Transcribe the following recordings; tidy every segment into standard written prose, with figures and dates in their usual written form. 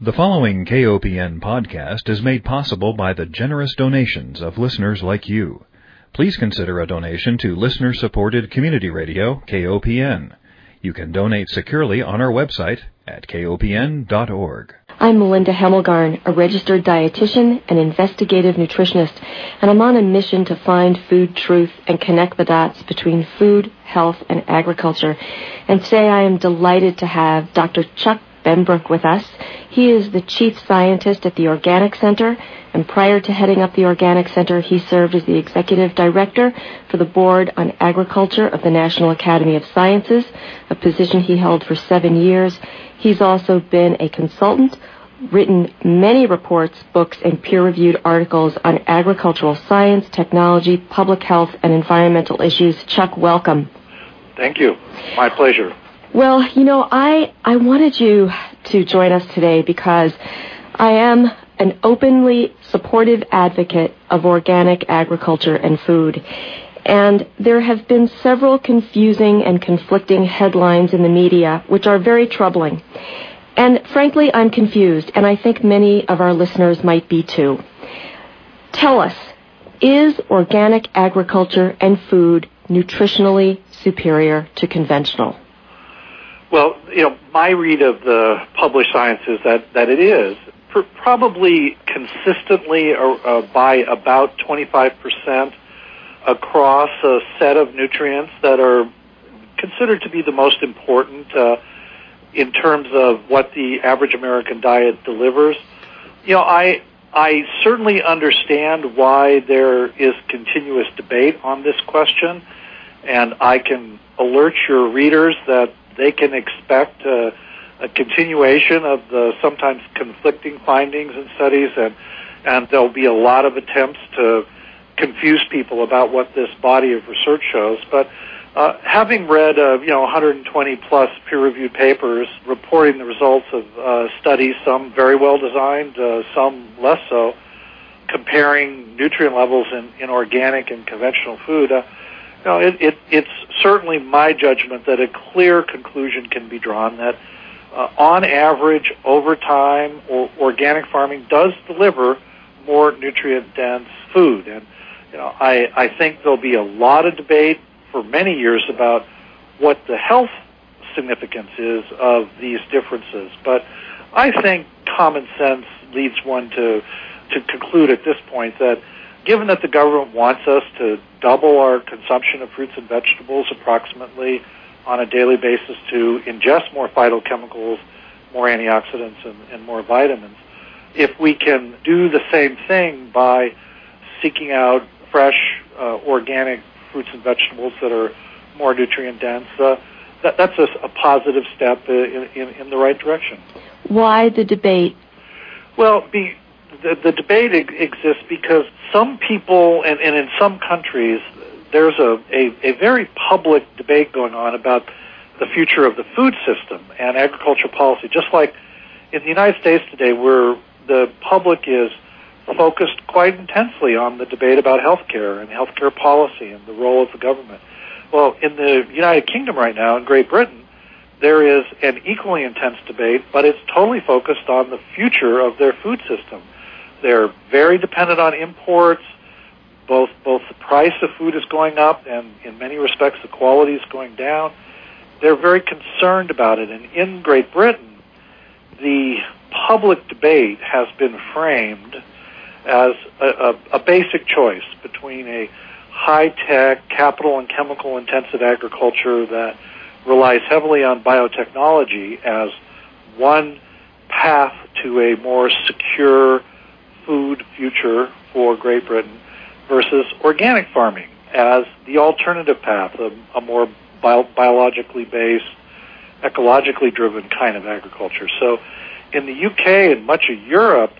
The following KOPN podcast is made possible by the generous donations of listeners like you. Please consider a donation to listener-supported community radio, KOPN. You can donate securely on our website at kopn.org. I'm Melinda Hemmelgarn, a registered dietitian and investigative nutritionist, and I'm on a mission to find food truth and connect the dots between food, health, and agriculture. And today I am delighted to have Dr. Chuck Benbrook with us. He is the chief scientist at the Organic Center, and prior to heading up the Organic Center, he served as the executive director for the Board on Agriculture of the National Academy of Sciences, a position he held for 7 years. He's also been a consultant, written many reports, books, and peer-reviewed articles on agricultural science, technology, public health, and environmental issues. Chuck, welcome. Thank you. My pleasure. Well, you know, I wanted you to join us today because I am an openly supportive advocate of organic agriculture and food. And there have been several confusing and conflicting headlines in the media, which are very troubling. And frankly, I'm confused, and I think many of our listeners might be too. Tell us, is organic agriculture and food nutritionally superior to conventional? Well, you know, my read of the published science is that it is probably consistently by about 25% across a set of nutrients that are considered to be the most important in terms of what the average American diet delivers. You know, I certainly understand why there is continuous debate on this question, and I can alert your readers that they can expect a continuation of the sometimes conflicting findings and studies, and there'll be a lot of attempts to confuse people about what this body of research shows. But having read 120-plus peer-reviewed papers reporting the results of studies, some very well-designed, some less so, comparing nutrient levels in organic and conventional food, no, it's certainly my judgment that a clear conclusion can be drawn that, on average, over time, organic farming does deliver more nutrient-dense food. And you know, I think there'll be a lot of debate for many years about what the health significance is of these differences. But I think common sense leads one to conclude at this point that, given that the government wants us to double our consumption of fruits and vegetables approximately on a daily basis to ingest more phytochemicals, more antioxidants, and more vitamins, if we can do the same thing by seeking out fresh, organic fruits and vegetables that are more nutrient-dense, that's a positive step in the right direction. Why the debate? Well, the debate exists because some people, and in some countries, there's a very public debate going on about the future of the food system and agriculture policy. Just like in the United States today, where the public is focused quite intensely on the debate about healthcare and healthcare policy and the role of the government. Well, in the United Kingdom right now, in Great Britain, there is an equally intense debate, but it's totally focused on the future of their food system. They're very dependent on imports. Both the price of food is going up, and in many respects the quality is going down. They're very concerned about it. And in Great Britain, the public debate has been framed as a basic choice between a high-tech, capital and chemical-intensive agriculture that relies heavily on biotechnology as one path to a more secure food future for Great Britain versus organic farming as the alternative path, a more biologically based, ecologically driven kind of agriculture. So in the UK and much of Europe,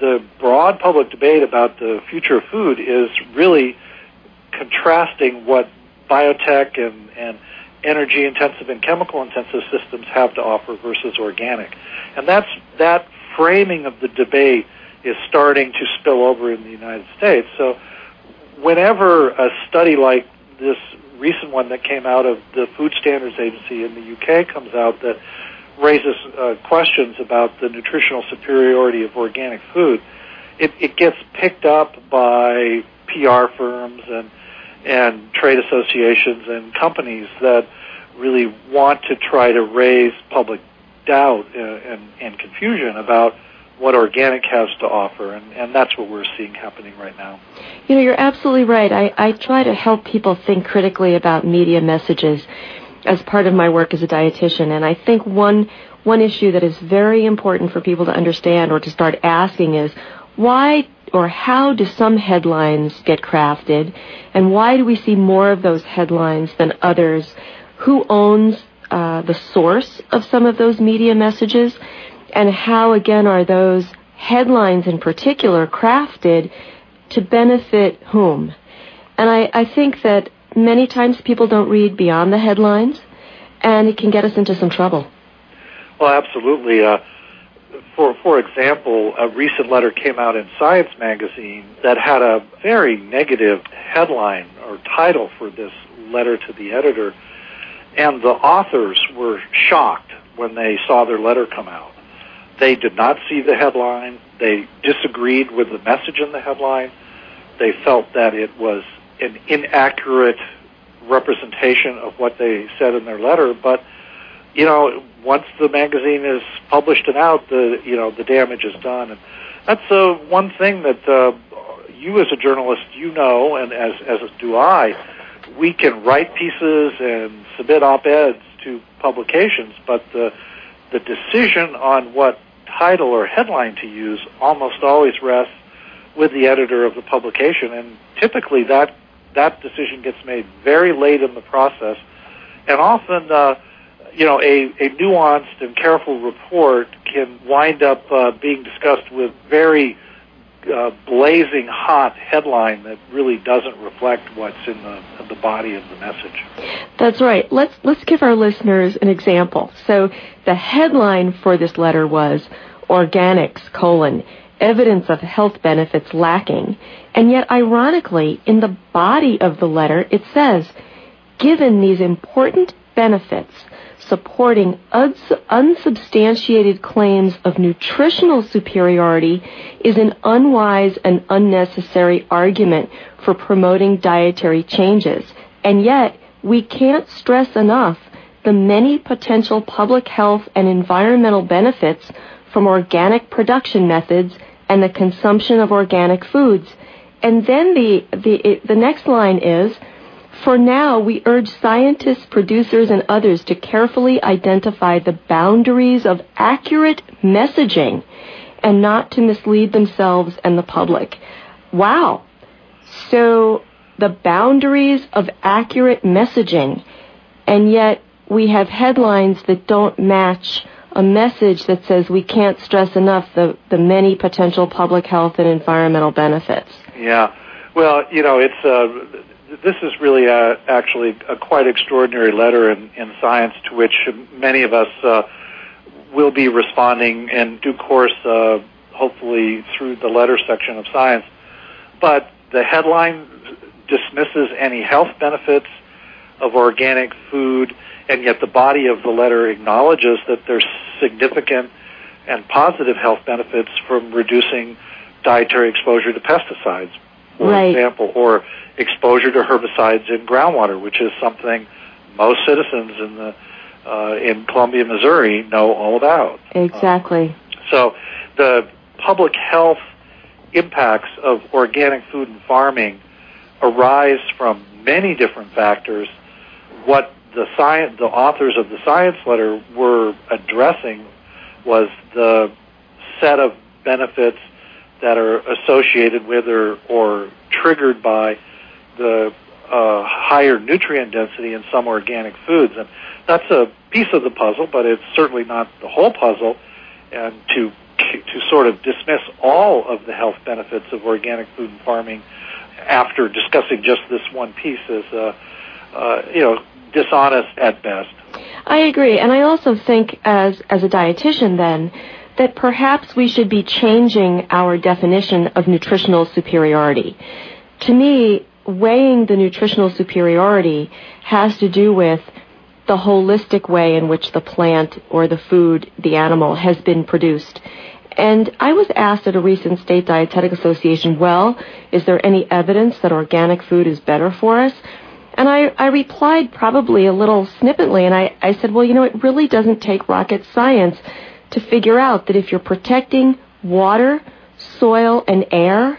the broad public debate about the future of food is really contrasting what biotech and energy-intensive and chemical-intensive systems have to offer versus organic. And that framing of the debate is starting to spill over in the United States. So whenever a study like this recent one that came out of the Food Standards Agency in the UK comes out that raises questions about the nutritional superiority of organic food, it gets picked up by PR firms and trade associations and companies that really want to try to raise public doubt and confusion about what organic has to offer, and that's what we're seeing happening right now. You know, you're absolutely right. I try to help people think critically about media messages as part of my work as a dietitian, and I think one issue that is very important for people to understand or to start asking is why or how do some headlines get crafted, and why do we see more of those headlines than others? Who owns the source of some of those media messages, and how, again, are those headlines in particular crafted to benefit whom? And I think that many times people don't read beyond the headlines, and it can get us into some trouble. Well, absolutely. For example, a recent letter came out in Science Magazine that had a very negative headline or title for this letter to the editor, and the authors were shocked when they saw their letter come out. They did not see the headline. They disagreed with the message in the headline. They felt that it was an inaccurate representation of what they said in their letter. But, you know, once the magazine is published and out, the damage is done. And that's one thing that you as a journalist, you know, and as do I, we can write pieces and submit op-eds to publications, but the decision on what title or headline to use almost always rests with the editor of the publication, and typically that decision gets made very late in the process, and often a nuanced and careful report can wind up being discussed with very blazing hot headline that really doesn't reflect what's in the body of the message. That's right. Let's give our listeners an example. So the headline for this letter was Organics, evidence of health benefits lacking. And yet, ironically, in the body of the letter, it says, given these important benefits, supporting unsubstantiated claims of nutritional superiority is an unwise and unnecessary argument for promoting dietary changes. And yet, we can't stress enough the many potential public health and environmental benefits from organic production methods and the consumption of organic foods. And then the next line is, for now, we urge scientists, producers, and others to carefully identify the boundaries of accurate messaging and not to mislead themselves and the public. Wow. So the boundaries of accurate messaging, and yet we have headlines that don't match a message that says we can't stress enough the many potential public health and environmental benefits. Yeah. Well, you know, it's this is really actually a quite extraordinary letter in Science, to which many of us will be responding in due course, hopefully through the letter section of Science. But the headline dismisses any health benefits of organic food, and yet the body of the letter acknowledges that there's significant and positive health benefits from reducing dietary exposure to pesticides, for example, or exposure to herbicides in groundwater, which is something most citizens in Columbia, Missouri, know all about. Exactly. So the public health impacts of organic food and farming arise from many different factors. What the authors of the Science letter were addressing was the set of benefits that are associated with or triggered by the higher nutrient density in some organic foods. And that's a piece of the puzzle, but it's certainly not the whole puzzle. And to sort of dismiss all of the health benefits of organic food and farming after discussing just this one piece is, dishonest at best. I agree. And I also think as a dietitian then, that perhaps we should be changing our definition of nutritional superiority. To me, weighing the nutritional superiority has to do with the holistic way in which the plant or the food, the animal, has been produced. And I was asked at a recent State Dietetic Association, well, is there any evidence that organic food is better for us? And I replied probably a little snippetly, and I said, well, you know, it really doesn't take rocket science to figure out that if you're protecting water, soil, and air,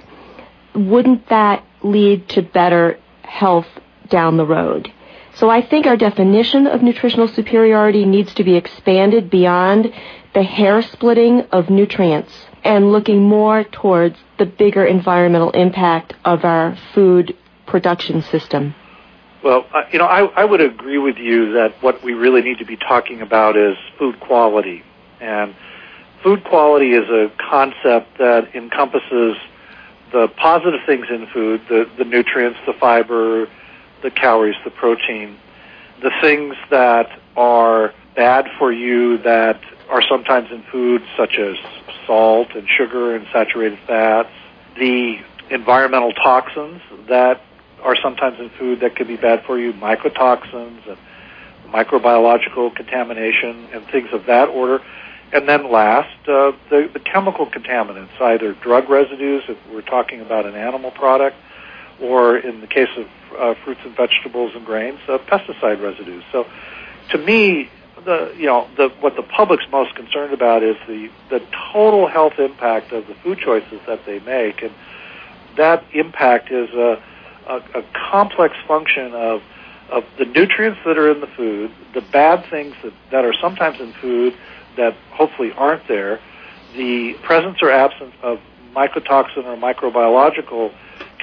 wouldn't that lead to better health down the road? So I think our definition of nutritional superiority needs to be expanded beyond the hair splitting of nutrients and looking more towards the bigger environmental impact of our food production system. Well, you know, I would agree with you that what we really need to be talking about is food quality. And food quality is a concept that encompasses the positive things in food, the nutrients, the fiber, the calories, the protein, the things that are bad for you that are sometimes in food, such as salt and sugar and saturated fats, the environmental toxins that are sometimes in food that could be bad for you, mycotoxins and microbiological contamination and things of that order. And then last, the chemical contaminants, either drug residues, if we're talking about an animal product, or in the case of fruits and vegetables and grains, pesticide residues. So to me, what the public's most concerned about is the total health impact of the food choices that they make. And that impact is a complex function of the nutrients that are in the food, the bad things that are sometimes in food that hopefully aren't there, the presence or absence of mycotoxin or microbiological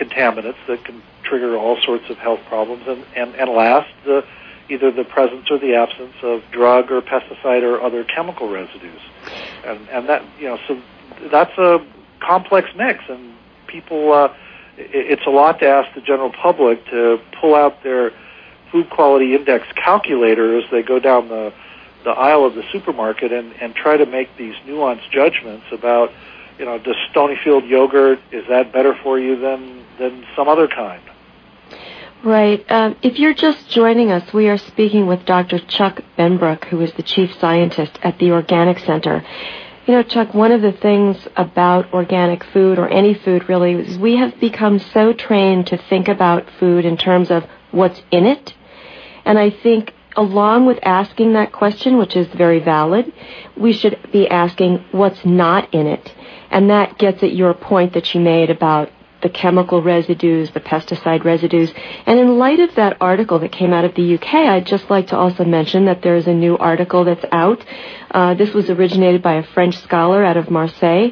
contaminants that can trigger all sorts of health problems, and last, either the presence or the absence of drug or pesticide or other chemical residues. And that, you know, so that's a complex mix, and people, it's a lot to ask the general public to pull out their food quality index calculator as they go down the aisle of the supermarket and try to make these nuanced judgments about, you know, does Stonyfield yogurt, is that better for you than some other kind? Right. If you're just joining us, we are speaking with Dr. Chuck Benbrook, who is the chief scientist at the Organic Center. You know, Chuck, one of the things about organic food, or any food really, is we have become so trained to think about food in terms of what's in it. And I think along with asking that question, which is very valid, we should be asking what's not in it. And that gets at your point that you made about the chemical residues, the pesticide residues. And in light of that article that came out of the UK, I'd just like to also mention that there's a new article that's out. This was originated by a French scholar out of Marseille,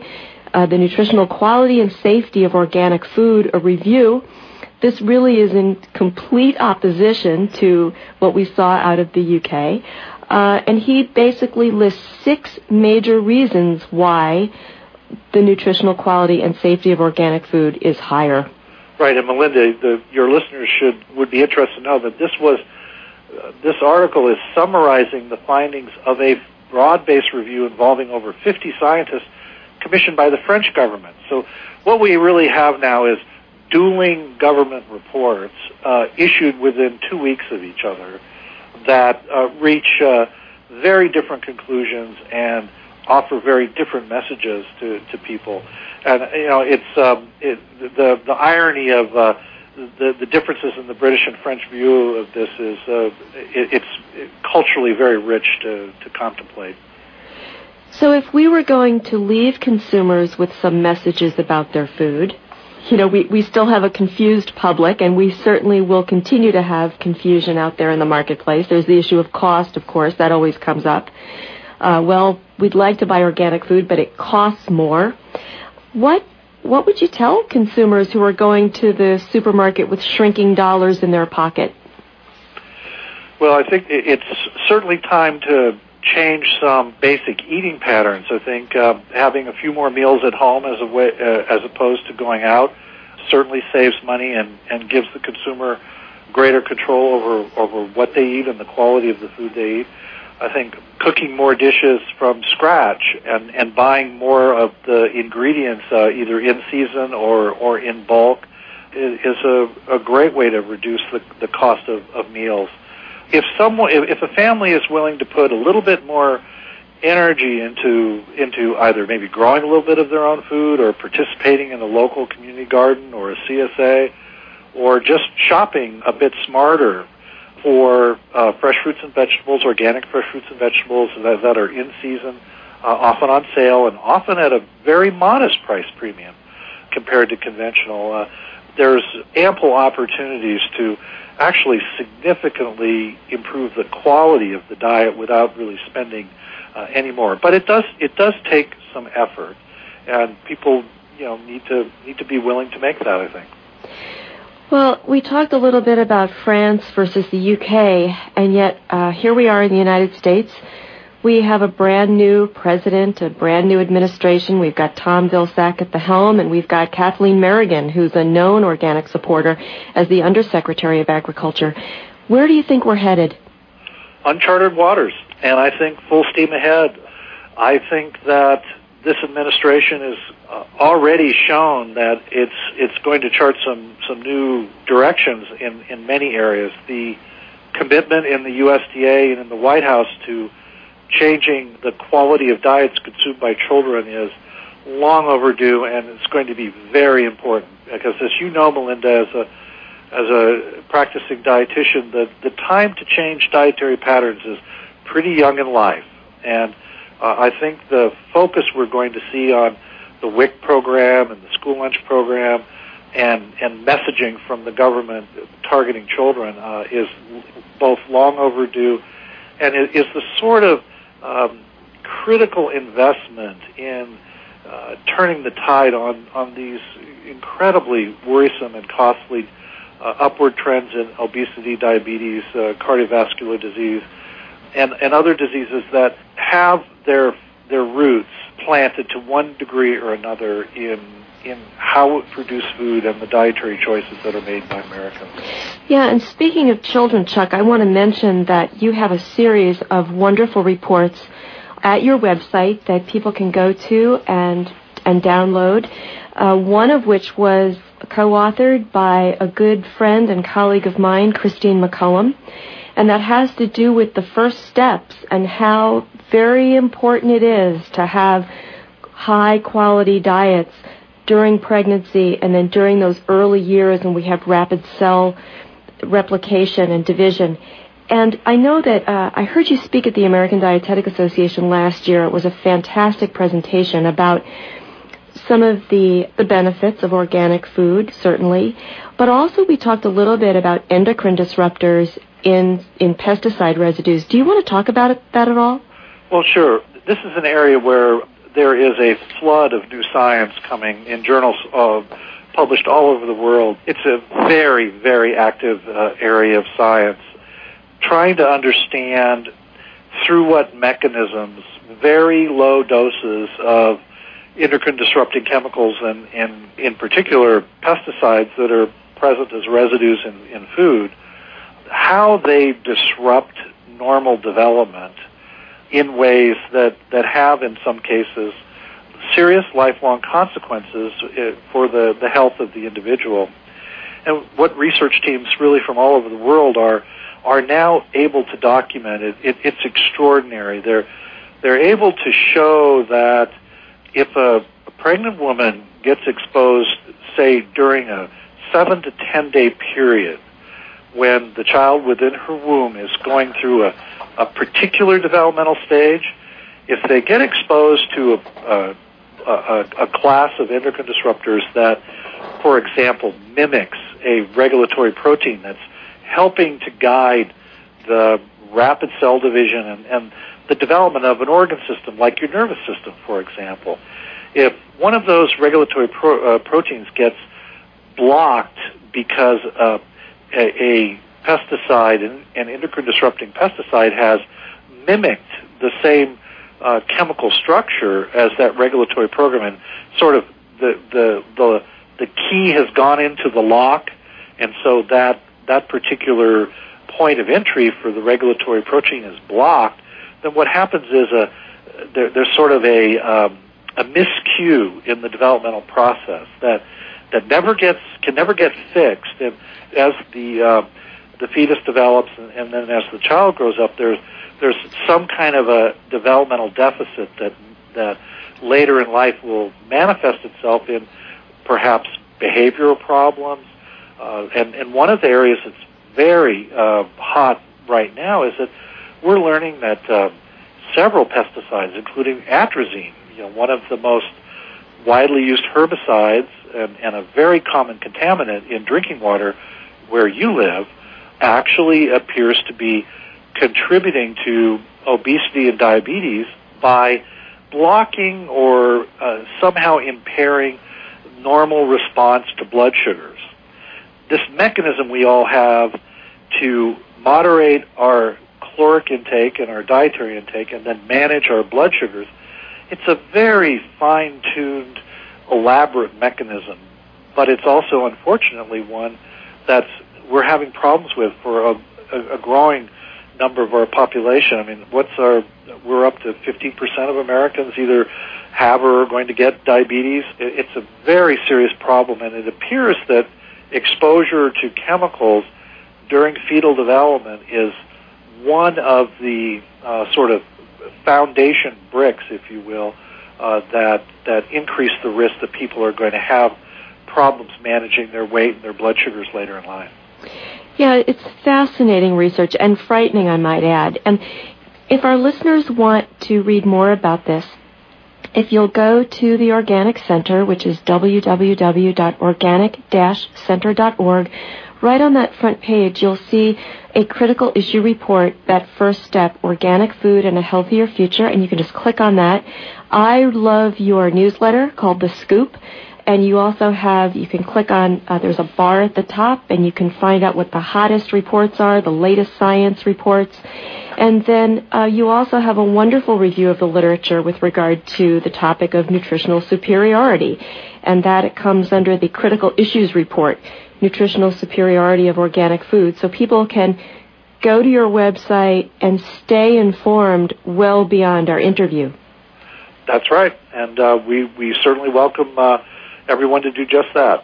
The Nutritional Quality and Safety of Organic Food, a Review. This really is in complete opposition to what we saw out of the UK. And he basically lists 6 major reasons why the nutritional quality and safety of organic food is higher. Right, and Melinda, your listeners would be interested to know that this article is summarizing the findings of a broad-based review involving over 50 scientists commissioned by the French government. So what we really have now is dueling government reports issued within 2 weeks of each other that reach very different conclusions and offer very different messages to people. And, you know, it's the irony of the differences in the British and French view of this is it's culturally very rich to contemplate. So if we were going to leave consumers with some messages about their food, you know, we still have a confused public, and we certainly will continue to have confusion out there in the marketplace. There's the issue of cost, of course. That always comes up. Well, we'd like to buy organic food, but it costs more. What would you tell consumers who are going to the supermarket with shrinking dollars in their pocket? Well, I think it's certainly time to change some basic eating patterns. I think having a few more meals at home as opposed to going out certainly saves money and gives the consumer greater control over what they eat and the quality of the food they eat. I think cooking more dishes from scratch and buying more of the ingredients either in season or in bulk is a great way to reduce the cost of meals. if a family is willing to put a little bit more energy into either maybe growing a little bit of their own food or participating in a local community garden or a CSA or just shopping a bit smarter for fresh fruits and vegetables, organic fresh fruits and vegetables that are in season, often on sale and often at a very modest price premium compared to conventional, there's ample opportunities to actually significantly improve the quality of the diet without really spending anymore. But it does take some effort, and people need to be willing to make that, I think. Well, we talked a little bit about France versus the UK, and yet here we are in the United States. We have a brand new president, a brand new administration. We've got Tom Vilsack at the helm, and we've got Kathleen Merrigan, who's a known organic supporter, as the Undersecretary of Agriculture. Where do you think we're headed? Uncharted waters, and I think full steam ahead. I think that this administration has already shown that it's going to chart some new directions in many areas. The commitment in the USDA and in the White House to changing the quality of diets consumed by children is long overdue, and it's going to be very important because, as you know, Melinda, as a practicing dietitian, the time to change dietary patterns is pretty young in life. And I think the focus we're going to see on the WIC program and the school lunch program and messaging from the government targeting children is both long overdue and is the sort of critical investment in turning the tide on these incredibly worrisome and costly upward trends in obesity, diabetes, cardiovascular disease, and other diseases that have their roots planted to one degree or another in how we produce food and the dietary choices that are made by Americans. Yeah, and speaking of children, Chuck, I want to mention that you have a series of wonderful reports at your website that people can go to and download, one of which was co-authored by a good friend and colleague of mine, Christine McCollum, and that has to do with the first steps and how very important it is to have high-quality diets during pregnancy and then during those early years when we have rapid cell replication and division. And I know that I heard you speak at the American Dietetic Association last year. It was a fantastic presentation about some of the benefits of organic food, certainly, but also we talked a little bit about endocrine disruptors in pesticide residues. Do you want to talk about that at all? Well, sure. This is an area where there is a flood of new science coming in journals published all over the world. It's a very, very active area of science, trying to understand through what mechanisms very low doses of endocrine-disrupting chemicals and in particular pesticides that are present as residues in food, how they disrupt normal development in ways that have, in some cases, serious lifelong consequences for the health of the individual. And what research teams really from all over the world are now able to document, it's extraordinary. They're able to show that if a pregnant woman gets exposed, say, during a 7 to 10 day period when the child within her womb is going through a particular developmental stage, if they get exposed to a class of endocrine disruptors that, for example, mimics a regulatory protein that's helping to guide the rapid cell division and the development of an organ system like your nervous system, for example. If one of those regulatory proteins gets blocked because a pesticide, an endocrine-disrupting pesticide, has mimicked the same chemical structure as that regulatory program, and sort of the key has gone into the lock, and so that particular point of entry for the regulatory protein is blocked, then what happens is there's sort of a miscue in the developmental process that never can get fixed. And as the the fetus develops, and then as the child grows up, there's some kind of a developmental deficit that later in life will manifest itself in perhaps behavioral problems. And one of the areas that's very hot right now is that we're learning that several pesticides, including atrazine, one of the most widely used herbicides and a very common contaminant in drinking water where you live, actually appears to be contributing to obesity and diabetes by blocking or somehow impairing normal response to blood sugars. This mechanism we all have to moderate our caloric intake and our dietary intake and then manage our blood sugars, it's a very fine-tuned, elaborate mechanism, but it's also, unfortunately, one that's we're having problems with for a growing number of our population. I mean, we're up to 15% of Americans either have or are going to get diabetes. It's a very serious problem, and it appears that exposure to chemicals during fetal development is one of the sort of foundation bricks, if you will, that increase the risk that people are going to have problems managing their weight and their blood sugars later in life. Yeah, it's fascinating research and frightening, I might add. And if our listeners want to read more about this, if you'll go to the Organic Center, which is www.organic-center.org, right on that front page, you'll see a critical issue report, that first step, Organic Food and a Healthier Future, and you can just click on that. I love your newsletter called The Scoop, and you also have, you can click on, there's a bar at the top, and you can find out what the hottest reports are, the latest science reports. And then you also have a wonderful review of the literature with regard to the topic of nutritional superiority, and that it comes under the Critical Issues Report, Nutritional Superiority of Organic Food. So people can go to your website and stay informed well beyond our interview. That's right, and we certainly welcome everyone to do just that.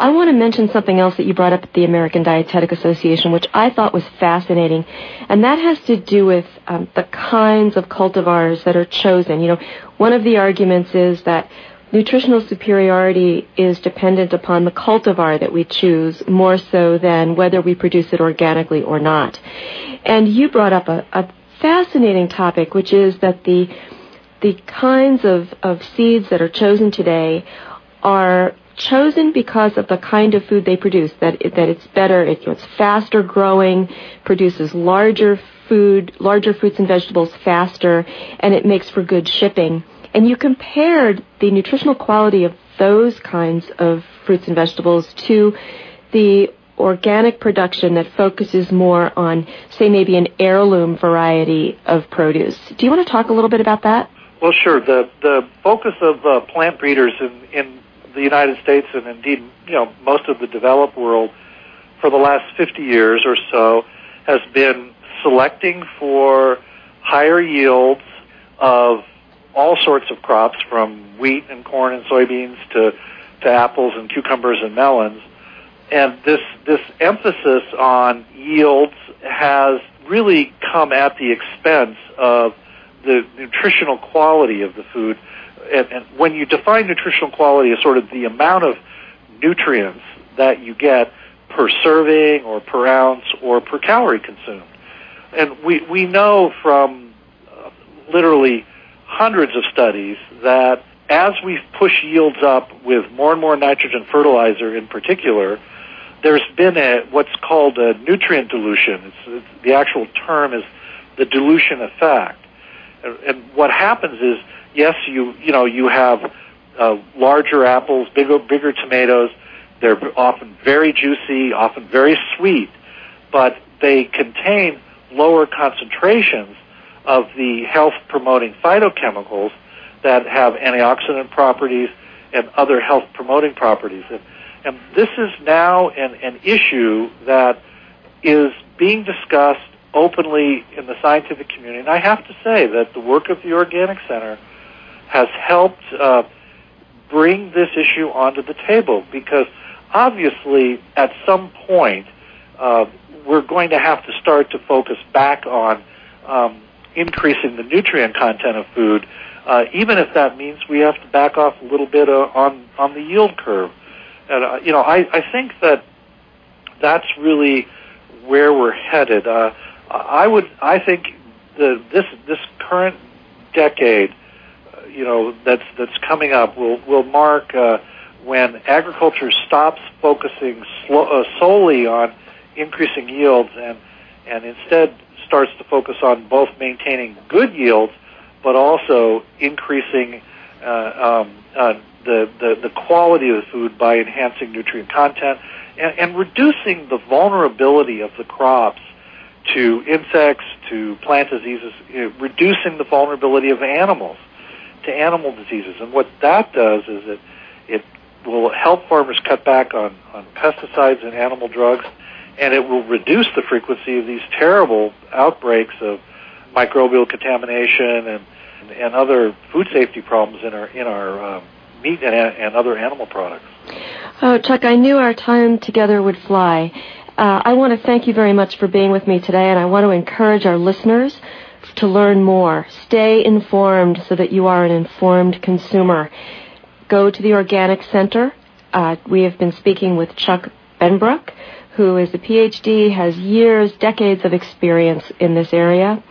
I want to mention something else that you brought up at the American Dietetic Association, which I thought was fascinating, and that has to do with the kinds of cultivars that are chosen. You know, one of the arguments is that nutritional superiority is dependent upon the cultivar that we choose more so than whether we produce it organically or not. And you brought up a fascinating topic, which is that the kinds of seeds that are chosen today are chosen because of the kind of food they produce, that it's better, it's faster growing, produces larger fruits and vegetables faster, and it makes for good shipping. And you compared the nutritional quality of those kinds of fruits and vegetables to the organic production that focuses more on, say, maybe an heirloom variety of produce. Do you want to talk a little bit about that? Well, sure. The focus of plant breeders in the United States, and indeed, most of the developed world, for the last 50 years or so, has been selecting for higher yields of all sorts of crops, from wheat and corn and soybeans to apples and cucumbers and melons. And this emphasis on yields has really come at the expense of the nutritional quality of the food. And when you define nutritional quality as sort of the amount of nutrients that you get per serving or per ounce or per calorie consumed. And we know from literally hundreds of studies that as we push yields up with more and more nitrogen fertilizer in particular, there's been what's called a nutrient dilution. The actual term is the dilution effect. And what happens is, yes, you have larger apples, bigger tomatoes. They're often very juicy, often very sweet, but they contain lower concentrations of the health-promoting phytochemicals that have antioxidant properties and other health-promoting properties. And this is now an issue that is being discussed openly in the scientific community. And I have to say that the work of the Organic Center has helped bring this issue onto the table, because obviously at some point we're going to have to start to focus back on increasing the nutrient content of food, even if that means we have to back off a little bit on the yield curve. And, I think that that's really where we're headed. I think this current decade, that's coming up will mark when agriculture stops focusing solely on increasing yields and instead starts to focus on both maintaining good yields but also increasing the quality of the food by enhancing nutrient content and reducing the vulnerability of the crops to insects, to plant diseases, reducing the vulnerability of animals to animal diseases. And what that does is it will help farmers cut back on pesticides and animal drugs, and it will reduce the frequency of these terrible outbreaks of microbial contamination and other food safety problems in our meat and other animal products. Oh, Chuck, I knew our time together would fly. I want to thank you very much for being with me today, and I want to encourage our listeners to learn more. Stay informed so that you are an informed consumer. Go to the Organic Center. We have been speaking with Chuck Benbrook, who is a Ph.D., has years, decades of experience in this area.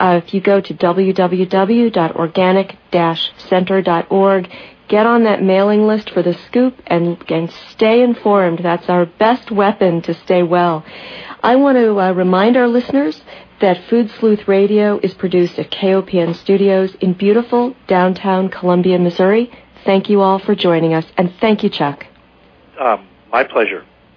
If you go to www.organic-center.org, get on that mailing list for The Scoop and stay informed. That's our best weapon to stay well. I want to remind our listeners that Food Sleuth Radio is produced at KOPN Studios in beautiful downtown Columbia, Missouri. Thank you all for joining us, and thank you, Chuck. My pleasure.